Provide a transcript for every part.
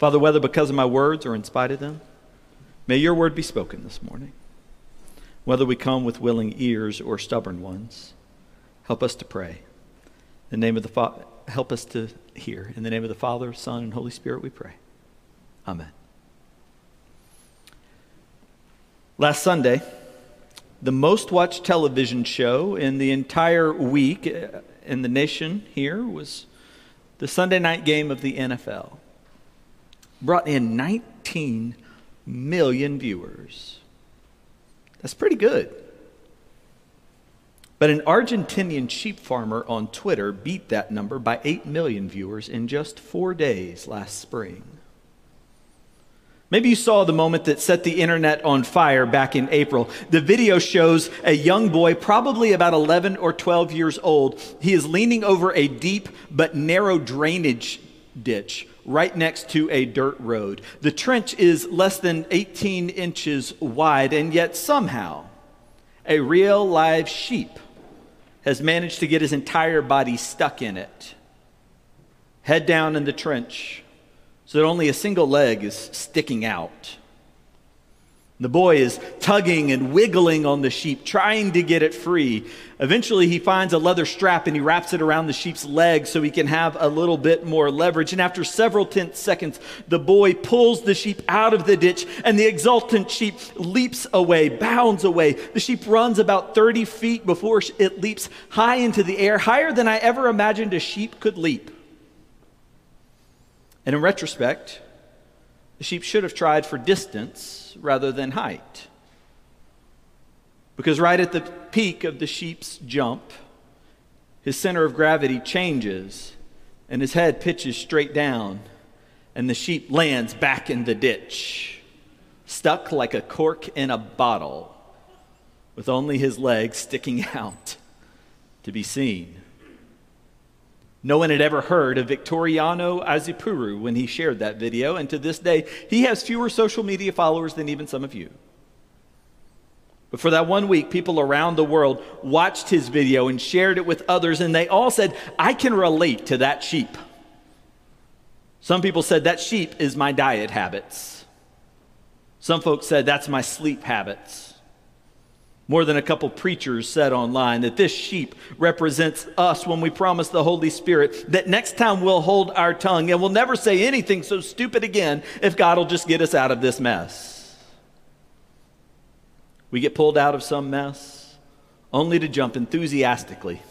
Father, whether because of my words or in spite of them, may your word be spoken this morning. Whether we come with willing ears or stubborn ones, help us to pray. In the name of the Father, help us to hear. In the name of the Father, Son, and Holy Spirit, we pray. Amen. Last Sunday, the most watched television show in the entire week in the nation here was the Sunday night game of the NFL. Brought in 19 million viewers. That's pretty good. But an Argentinian sheep farmer on Twitter beat that number by 8 million viewers in just 4 days last spring. Maybe you saw the moment that set the internet on fire back in April. The video shows a young boy, probably about 11 or 12 years old. He is leaning over a deep but narrow drainage ditch right next to a dirt road. The trench is less than 18 inches wide, and yet somehow a real live sheep has managed to get his entire body stuck in it, head down in the trench, so that only a single leg is sticking out. The boy is tugging and wiggling on the sheep, trying to get it free. Eventually, he finds a leather strap and he wraps it around the sheep's leg so he can have a little bit more leverage. And after several tense seconds, the boy pulls the sheep out of the ditch, and the exultant sheep leaps away, bounds away. The sheep runs about 30 feet before it leaps high into the air, higher than I ever imagined a sheep could leap. And in retrospect, the sheep should have tried for distance rather than height. Because right at the peak of the sheep's jump, his center of gravity changes and his head pitches straight down, and the sheep lands back in the ditch, stuck like a cork in a bottle, with only his legs sticking out to be seen. No one had ever heard of Victoriano Azipuru when he shared that video, and to this day, he has fewer social media followers than even some of you. But for that 1 week, people around the world watched his video and shared it with others, and they all said, "I can relate to that sheep." Some people said, "That sheep is my diet habits." Some folks said, "That's my sleep habits." More than a couple preachers said online that this sheep represents us when we promise the Holy Spirit that next time we'll hold our tongue and we'll never say anything so stupid again if God will just get us out of this mess. We get pulled out of some mess only to jump enthusiastically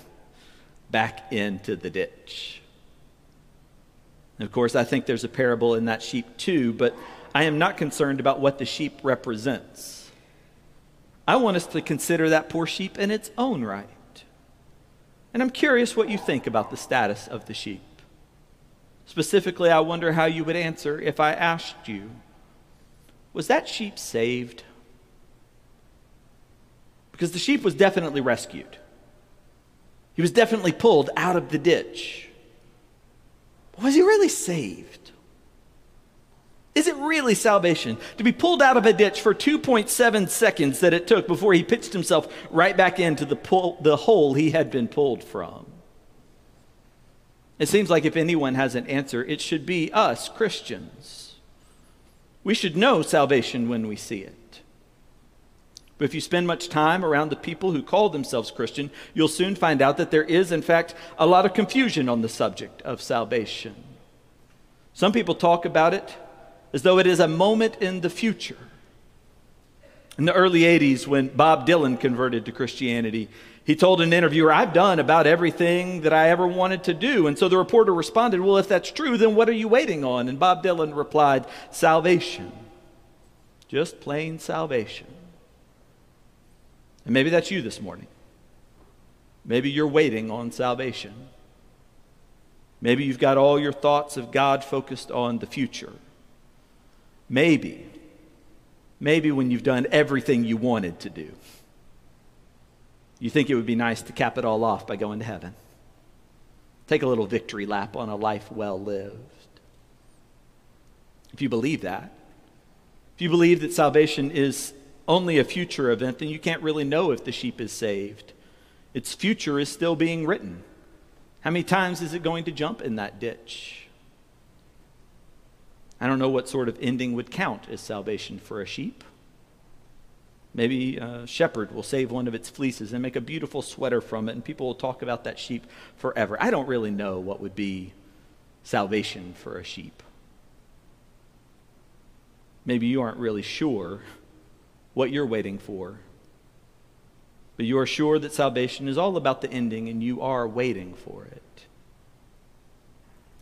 back into the ditch. And of course, I think there's a parable in that sheep too, but I am not concerned about what the sheep represents. I want us to consider that poor sheep in its own right. And I'm curious what you think about the status of the sheep. Specifically, I wonder how you would answer if I asked you, was that sheep saved? Because the sheep was definitely rescued. He was definitely pulled out of the ditch. But was he really saved? Is it really salvation to be pulled out of a ditch for 2.7 seconds that it took before he pitched himself right back into the hole he had been pulled from? It seems like if anyone has an answer, it should be us Christians. We should know salvation when we see it. But if you spend much time around the people who call themselves Christian, you'll soon find out that there is, in fact, a lot of confusion on the subject of salvation. Some people talk about it as though it is a moment in the future. In the early 80s, when Bob Dylan converted to Christianity, he told an interviewer, "I've done about everything that I ever wanted to do." And so the reporter responded, "Well, if that's true, then what are you waiting on?" And Bob Dylan replied, "Salvation. Just plain salvation." And maybe that's you this morning. Maybe you're waiting on salvation. Maybe you've got all your thoughts of God focused on the future. Maybe when you've done everything you wanted to do, you think it would be nice to cap it all off by going to heaven. Take a little victory lap on a life well lived. If you believe that, if you believe that salvation is only a future event, then you can't really know if the sheep is saved. Its future is still being written. How many times is it going to jump in that ditch? I don't know what sort of ending would count as salvation for a sheep. Maybe a shepherd will save one of its fleeces and make a beautiful sweater from it, and people will talk about that sheep forever. I don't really know what would be salvation for a sheep. Maybe you aren't really sure what you're waiting for, but you are sure that salvation is all about the ending, and you are waiting for it.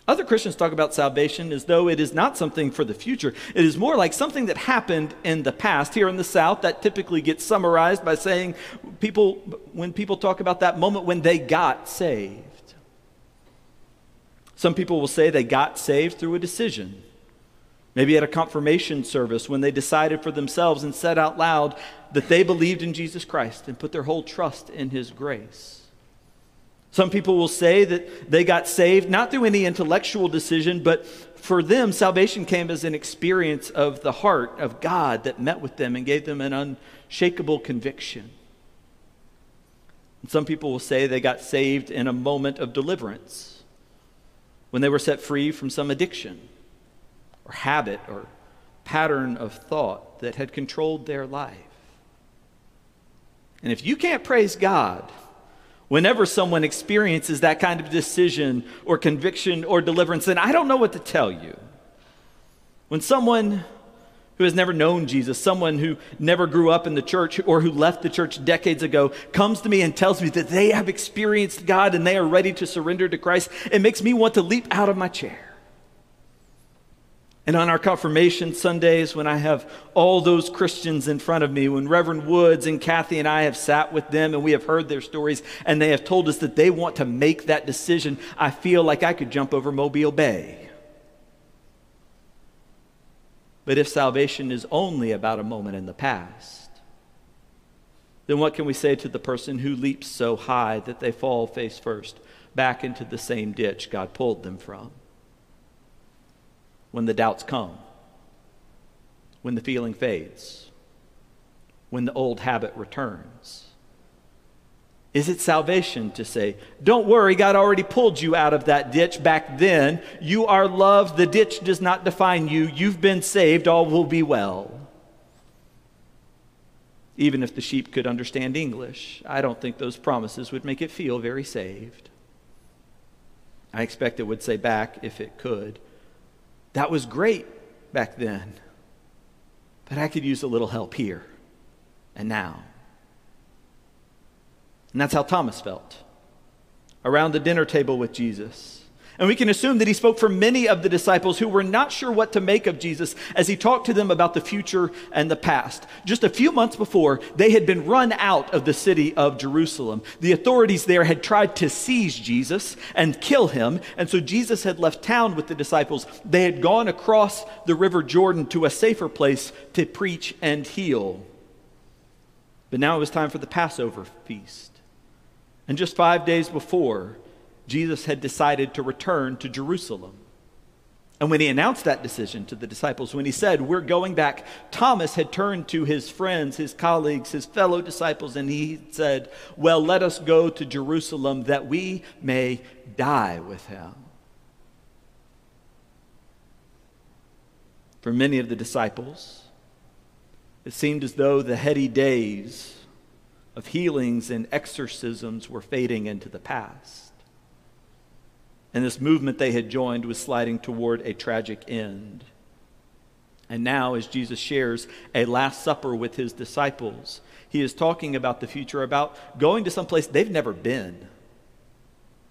Other Christians talk about salvation as though it is not something for the future. It is more like something that happened in the past. Here in the South, that typically gets summarized by saying when people talk about that moment when they got saved. Some people will say they got saved through a decision. Maybe at a confirmation service when they decided for themselves and said out loud that they believed in Jesus Christ and put their whole trust in His grace. Some people will say that they got saved not through any intellectual decision, but for them, salvation came as an experience of the heart of God that met with them and gave them an unshakable conviction. And some people will say they got saved in a moment of deliverance, when they were set free from some addiction or habit or pattern of thought that had controlled their life. And if you can't praise God whenever someone experiences that kind of decision or conviction or deliverance, then I don't know what to tell you. When someone who has never known Jesus, someone who never grew up in the church or who left the church decades ago, comes to me and tells me that they have experienced God and they are ready to surrender to Christ, it makes me want to leap out of my chair. And on our confirmation Sundays, when I have all those Christians in front of me, when Reverend Woods and Kathy and I have sat with them and we have heard their stories and they have told us that they want to make that decision, I feel like I could jump over Mobile Bay. But if salvation is only about a moment in the past, then what can we say to the person who leaps so high that they fall face first back into the same ditch God pulled them from? When the doubts come, when the feeling fades, when the old habit returns. Is it salvation to say, don't worry, God already pulled you out of that ditch back then. You are loved. The ditch does not define you. You've been saved. All will be well. Even if the sheep could understand English, I don't think those promises would make it feel very saved. I expect it would say back, if it could, that was great back then, but I could use a little help here and now. And that's how Thomas felt around the dinner table with Jesus. And we can assume that he spoke for many of the disciples who were not sure what to make of Jesus as he talked to them about the future and the past. Just a few months before, they had been run out of the city of Jerusalem. The authorities there had tried to seize Jesus and kill him, and so Jesus had left town with the disciples. They had gone across the river Jordan to a safer place to preach and heal. But now it was time for the Passover feast. And just 5 days before, Jesus had decided to return to Jerusalem. And when he announced that decision to the disciples, when he said, we're going back, Thomas had turned to his friends, his colleagues, his fellow disciples, and he said, well, let us go to Jerusalem that we may die with him. For many of the disciples, it seemed as though the heady days of healings and exorcisms were fading into the past. And this movement they had joined was sliding toward a tragic end. And now, as Jesus shares a Last Supper with his disciples, he is talking about the future, about going to some place they've never been.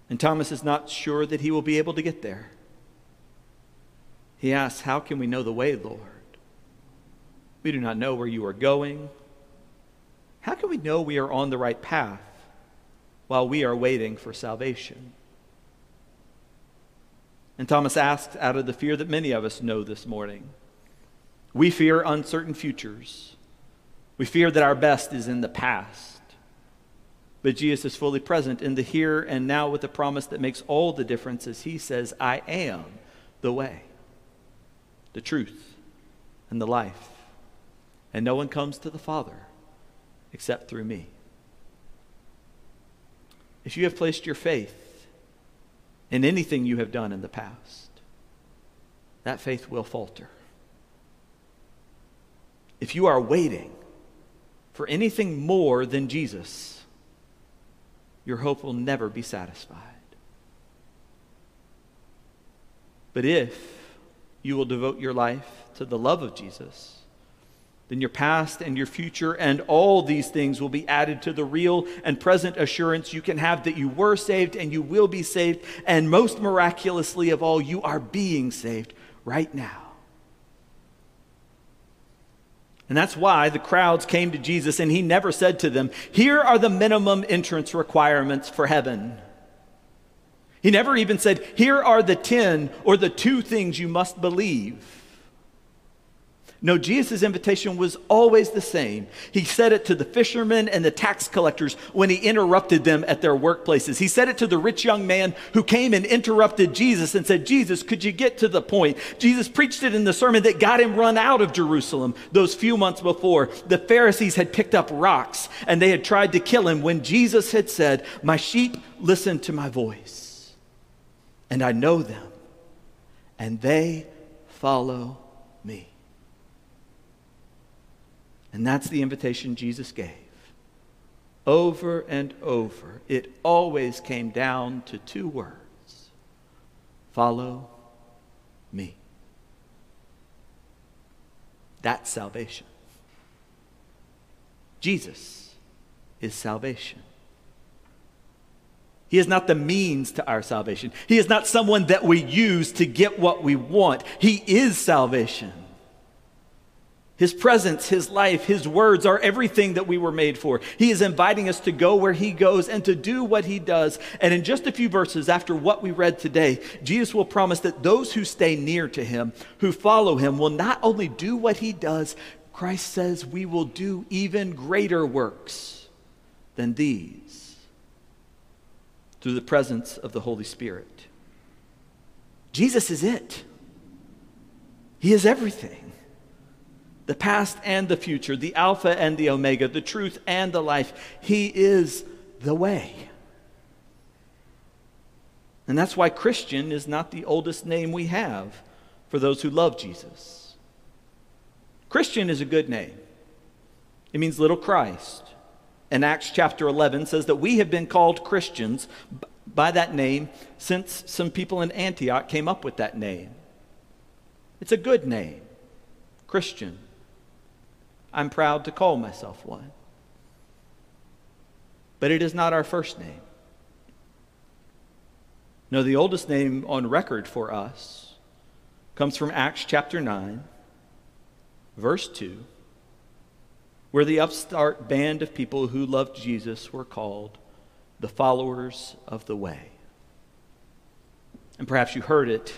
And Thomas is not sure that he will be able to get there. He asks, how can we know the way, Lord? We do not know where you are going. How can we know we are on the right path while we are waiting for salvation? And Thomas asks out of the fear that many of us know this morning. We fear uncertain futures. We fear that our best is in the past. But Jesus is fully present in the here and now with a promise that makes all the difference as he says, I am the way, the truth, and the life. And no one comes to the Father except through me. If you have placed your faith in anything you have done in the past, that faith will falter. If you are waiting for anything more than Jesus, your hope will never be satisfied. But if you will devote your life to the love of Jesus, then your past and your future and all these things will be added to the real and present assurance you can have that you were saved and you will be saved, and most miraculously of all, you are being saved right now. And that's why the crowds came to Jesus, and he never said to them, "Here are the minimum entrance requirements for heaven." He never even said, "Here are the 10 or the 2 things you must believe." No, Jesus' invitation was always the same. He said it to the fishermen and the tax collectors when he interrupted them at their workplaces. He said it to the rich young man who came and interrupted Jesus and said, "Jesus, could you get to the point?" Jesus preached it in the sermon that got him run out of Jerusalem those few months before. The Pharisees had picked up rocks and they had tried to kill him when Jesus had said, "My sheep listen to my voice, and I know them, and they follow me." And that's the invitation Jesus gave. Over and over, it always came down to 2 words: "Follow me." That's salvation. Jesus is salvation. He is not the means to our salvation. He is not someone that we use to get what we want. He is salvation. His presence, his life, his words are everything that we were made for. He is inviting us to go where he goes and to do what he does. And in just a few verses after what we read today, Jesus will promise that those who stay near to him, who follow him, will not only do what he does, Christ says we will do even greater works than these through the presence of the Holy Spirit. Jesus is it. He is everything. The past and the future, the Alpha and the Omega, the truth and the life. He is the way. And that's why Christian is not the oldest name we have for those who love Jesus. Christian is a good name. It means little Christ. And Acts chapter 11 says that we have been called Christians by that name since some people in Antioch came up with that name. It's a good name, Christian. I'm proud to call myself one. But it is not our first name. No, the oldest name on record for us comes from Acts chapter 9, verse 2, where the upstart band of people who loved Jesus were called the followers of the way. And perhaps you heard it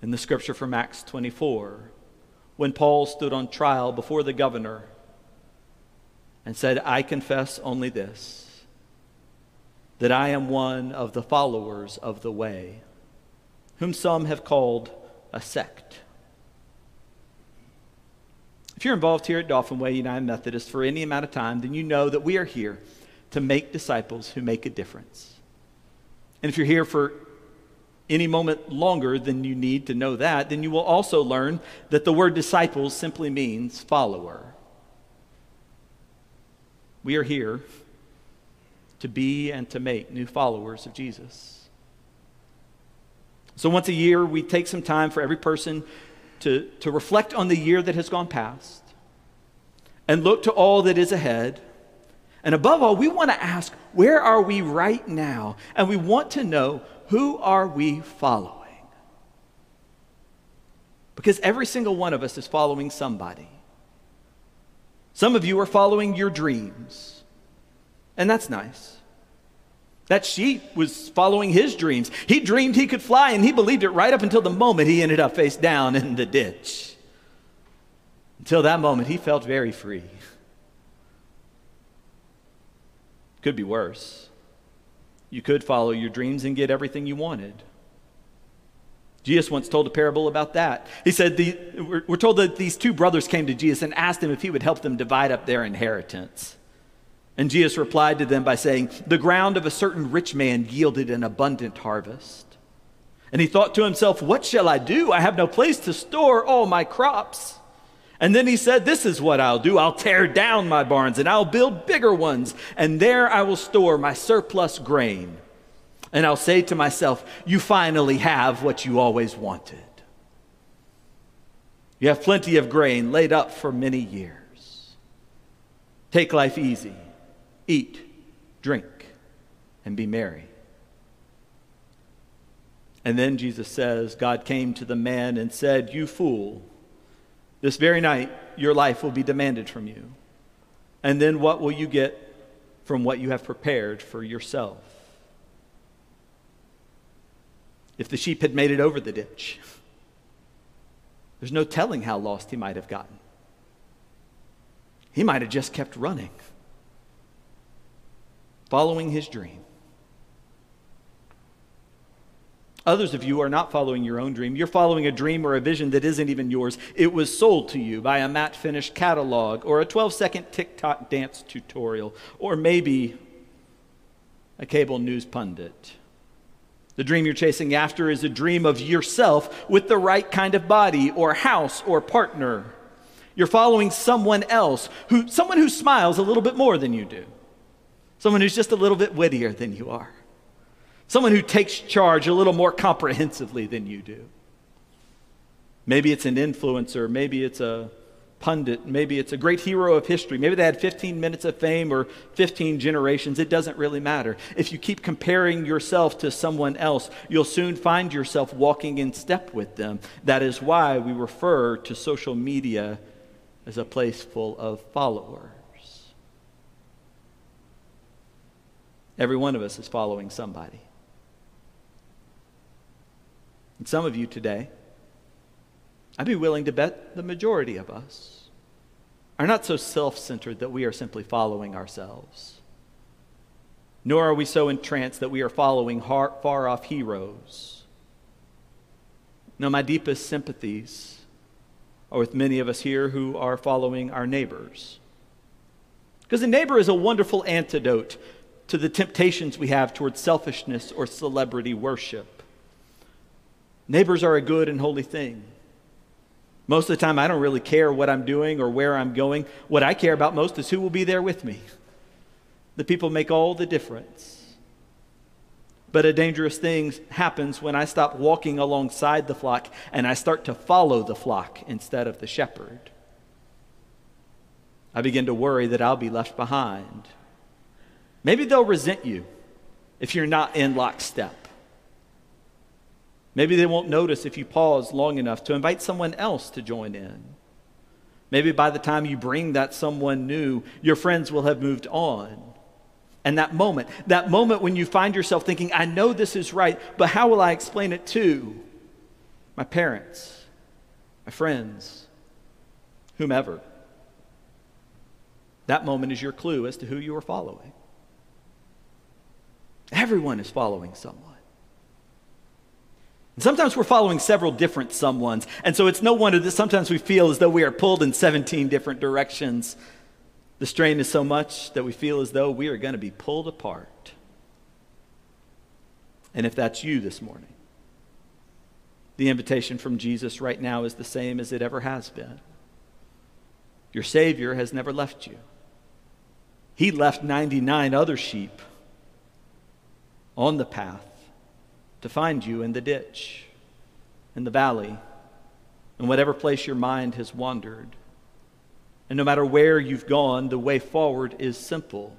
in the scripture from Acts 24, when Paul stood on trial before the governor and said, "I confess only this, that I am one of the followers of the way, whom some have called a sect." If you're involved here at Dauphin Way United Methodist for any amount of time, then you know that we are here to make disciples who make a difference. And if you're here for any moment longer than you need to know that, then you will also learn that the word disciples simply means follower. We are here to be and to make new followers of Jesus. So once a year, we take some time for every person to reflect on the year that has gone past and look to all that is ahead. And above all, we want to ask, where are we right now? And we want to know, who are we following? Because every single one of us is following somebody. Some of you are following your dreams, and that's nice. That sheep was following his dreams. He dreamed he could fly, and he believed it right up until the moment he ended up face down in the ditch. Until that moment, he felt very free. Could be worse. You could follow your dreams and get everything you wanted. Jesus once told a parable about that. He said, we're told that these 2 brothers came to Jesus and asked him if he would help them divide up their inheritance. And Jesus replied to them by saying, "The ground of a certain rich man yielded an abundant harvest. And he thought to himself, what shall I do? I have no place to store all my crops. And then he said, this is what I'll do. I'll tear down my barns and I'll build bigger ones. And there I will store my surplus grain. And I'll say to myself, you finally have what you always wanted. You have plenty of grain laid up for many years. Take life easy. Eat, drink, and be merry. And then Jesus says, God came to the man and said, you fool, this very night your life will be demanded from you. And then what will you get from what you have prepared for yourself? If the sheep had made it over the ditch, there's no telling how lost he might have gotten. He might have just kept running, following his dream. Others of you are not following your own dream. You're following a dream or a vision that isn't even yours. It was sold to you by a matte-finished catalog or a 12-second TikTok dance tutorial or maybe a cable news pundit. The dream you're chasing after is a dream of yourself with the right kind of body or house or partner. You're following someone else, someone who smiles a little bit more than you do. Someone who's just a little bit wittier than you are. Someone who takes charge a little more comprehensively than you do. Maybe it's an influencer. Maybe it's a pundit. Maybe it's a great hero of history. Maybe they had 15 minutes of fame or 15 generations. It doesn't really matter. If you keep comparing yourself to someone else, you'll soon find yourself walking in step with them. That is why we refer to social media as a place full of followers. Every one of us is following somebody. And some of you today, I'd be willing to bet the majority of us, are not so self-centered that we are simply following ourselves. Nor are we so entranced that we are following far-off heroes. No, my deepest sympathies are with many of us here who are following our neighbors. Because a neighbor is a wonderful antidote to the temptations we have towards selfishness or celebrity worship. Neighbors are a good and holy thing. Most of the time, I don't really care what I'm doing or where I'm going. What I care about most is who will be there with me. The people make all the difference. But a dangerous thing happens when I stop walking alongside the flock and I start to follow the flock instead of the shepherd. I begin to worry that I'll be left behind. Maybe they'll resent you if you're not in lockstep. Maybe they won't notice if you pause long enough to invite someone else to join in. Maybe by the time you bring that someone new, your friends will have moved on. And that moment when you find yourself thinking, I know this is right, but how will I explain it to my parents, my friends, whomever? That moment is your clue as to who you are following. Everyone is following someone. And sometimes we're following several different someones. And so it's no wonder that sometimes we feel as though we are pulled in 17 different directions. The strain is so much that we feel as though we are going to be pulled apart. And if that's you this morning, the invitation from Jesus right now is the same as it ever has been. Your Savior has never left you. He left 99 other sheep on the path to find you in the ditch, in the valley, in whatever place your mind has wandered. And no matter where you've gone, the way forward is simple.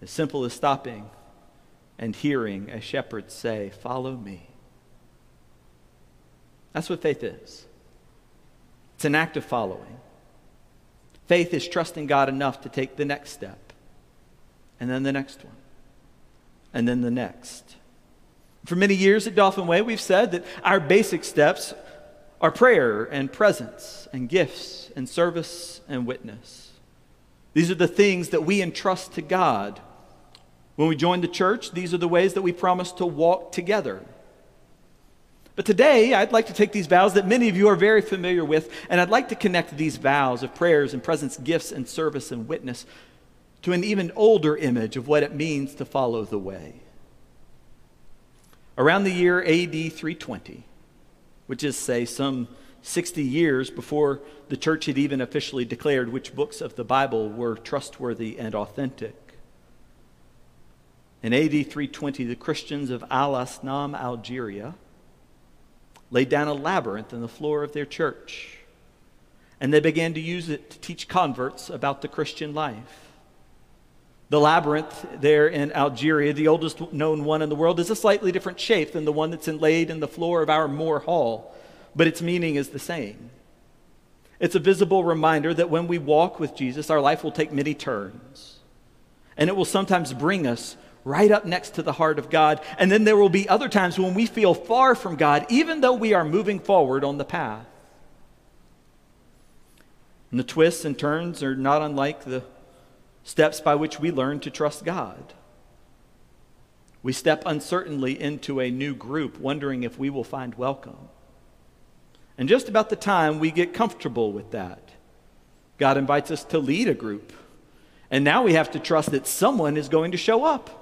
As simple as stopping and hearing a shepherd say, follow me. That's what faith is. It's an act of following. Faith is trusting God enough to take the next step, and then the next one, and then the next. For many years at Dauphin Way, we've said that our basic steps are prayer and presence and gifts and service and witness. These are the things that we entrust to God. When we join the church, these are the ways that we promise to walk together. But today, I'd like to take these vows that many of you are very familiar with, and I'd like to connect these vows of prayers and presence, gifts and service and witness to an even older image of what it means to follow the way. Around the year A.D. 320, which is, say, some 60 years before the church had even officially declared which books of the Bible were trustworthy and authentic. In AD 320, the Christians of Al-Asnam, Algeria, laid down a labyrinth in the floor of their church, and they began to use it to teach converts about the Christian life. The labyrinth there in Algeria, the oldest known one in the world, is a slightly different shape than the one that's inlaid in the floor of our Moore Hall, but its meaning is the same. It's a visible reminder that when we walk with Jesus, our life will take many turns, and it will sometimes bring us right up next to the heart of God, and then there will be other times when we feel far from God, even though we are moving forward on the path. And the twists and turns are not unlike the steps by which we learn to trust God. We step uncertainly into a new group, wondering if we will find welcome. And just about the time we get comfortable with that, God invites us to lead a group. And now we have to trust that someone is going to show up.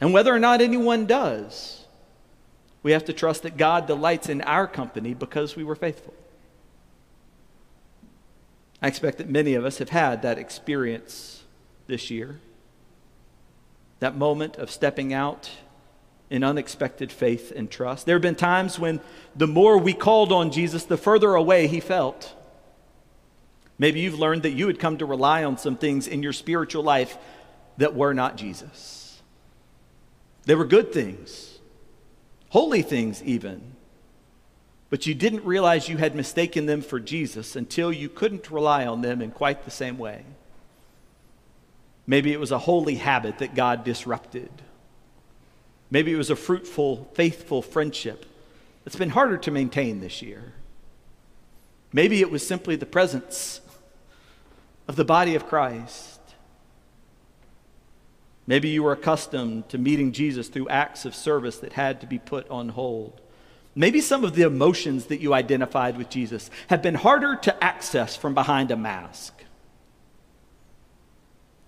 And whether or not anyone does, we have to trust that God delights in our company because we were faithful. I expect that many of us have had that experience this year, that moment of stepping out in unexpected faith and trust. There have been times when the more we called on Jesus, the further away he felt. Maybe you've learned that you had come to rely on some things in your spiritual life that were not Jesus. They were good things, holy things even. But you didn't realize you had mistaken them for Jesus until you couldn't rely on them in quite the same way. Maybe it was a holy habit that God disrupted. Maybe it was a fruitful, faithful friendship that's been harder to maintain this year. Maybe it was simply the presence of the body of Christ. Maybe you were accustomed to meeting Jesus through acts of service that had to be put on hold. Maybe some of the emotions that you identified with Jesus have been harder to access from behind a mask.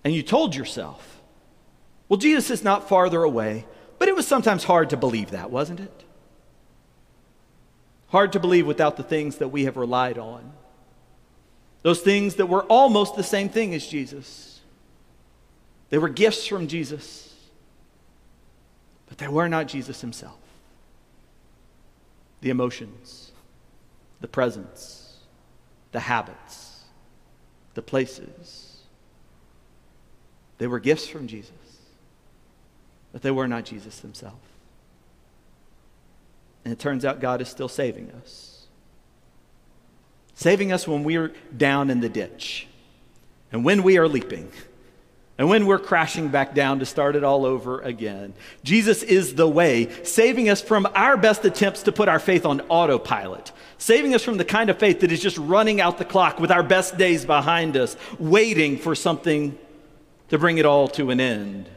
And you told yourself, well, Jesus is not farther away, but it was sometimes hard to believe that, wasn't it? Hard to believe without the things that we have relied on. Those things that were almost the same thing as Jesus. They were gifts from Jesus, but they were not Jesus himself. The emotions, the presence, the habits, the places. They were gifts from Jesus, but they were not Jesus himself. And it turns out God is still saving us. Saving us when we're down in the ditch, and when we are leaping, and when we're crashing back down to start it all over again. Jesus is the way, saving us from our best attempts to put our faith on autopilot, saving us from the kind of faith that is just running out the clock with our best days behind us, waiting for something to bring it all to an end.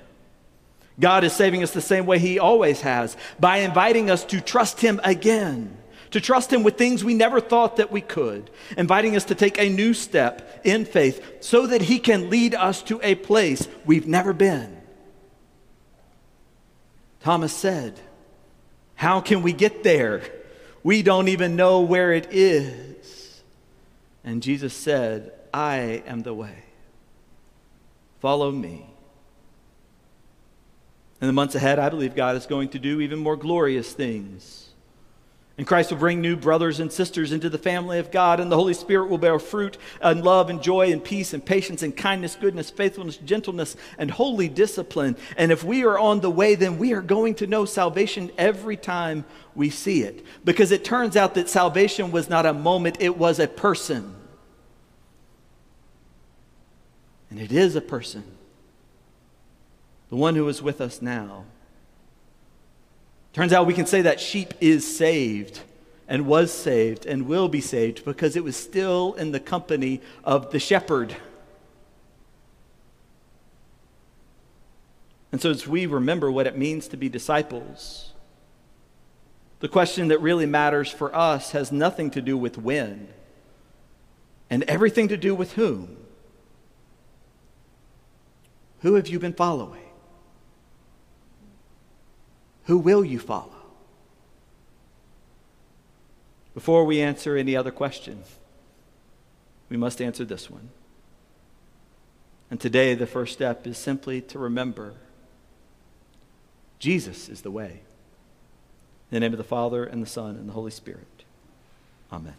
God is saving us the same way he always has, by inviting us to trust him again, to trust him with things we never thought that we could, inviting us to take a new step in faith so that he can lead us to a place we've never been. Thomas said, "How can we get there? We don't even know where it is." And Jesus said, "I am the way. Follow me." In the months ahead, I believe God is going to do even more glorious things. And Christ will bring new brothers and sisters into the family of God, and the Holy Spirit will bear fruit and love and joy and peace and patience and kindness, goodness, faithfulness, gentleness, and holy discipline. And if we are on the way, then we are going to know salvation every time we see it. Because it turns out that salvation was not a moment, it was a person. And it is a person. The one who is with us now. Turns out we can say that sheep is saved and was saved and will be saved because it was still in the company of the shepherd. And so as we remember what it means to be disciples, the question that really matters for us has nothing to do with when and everything to do with whom. Who have you been following? Who will you follow? Before we answer any other question, we must answer this one. And today, the first step is simply to remember Jesus is the way. In the name of the Father, and the Son, and the Holy Spirit. Amen.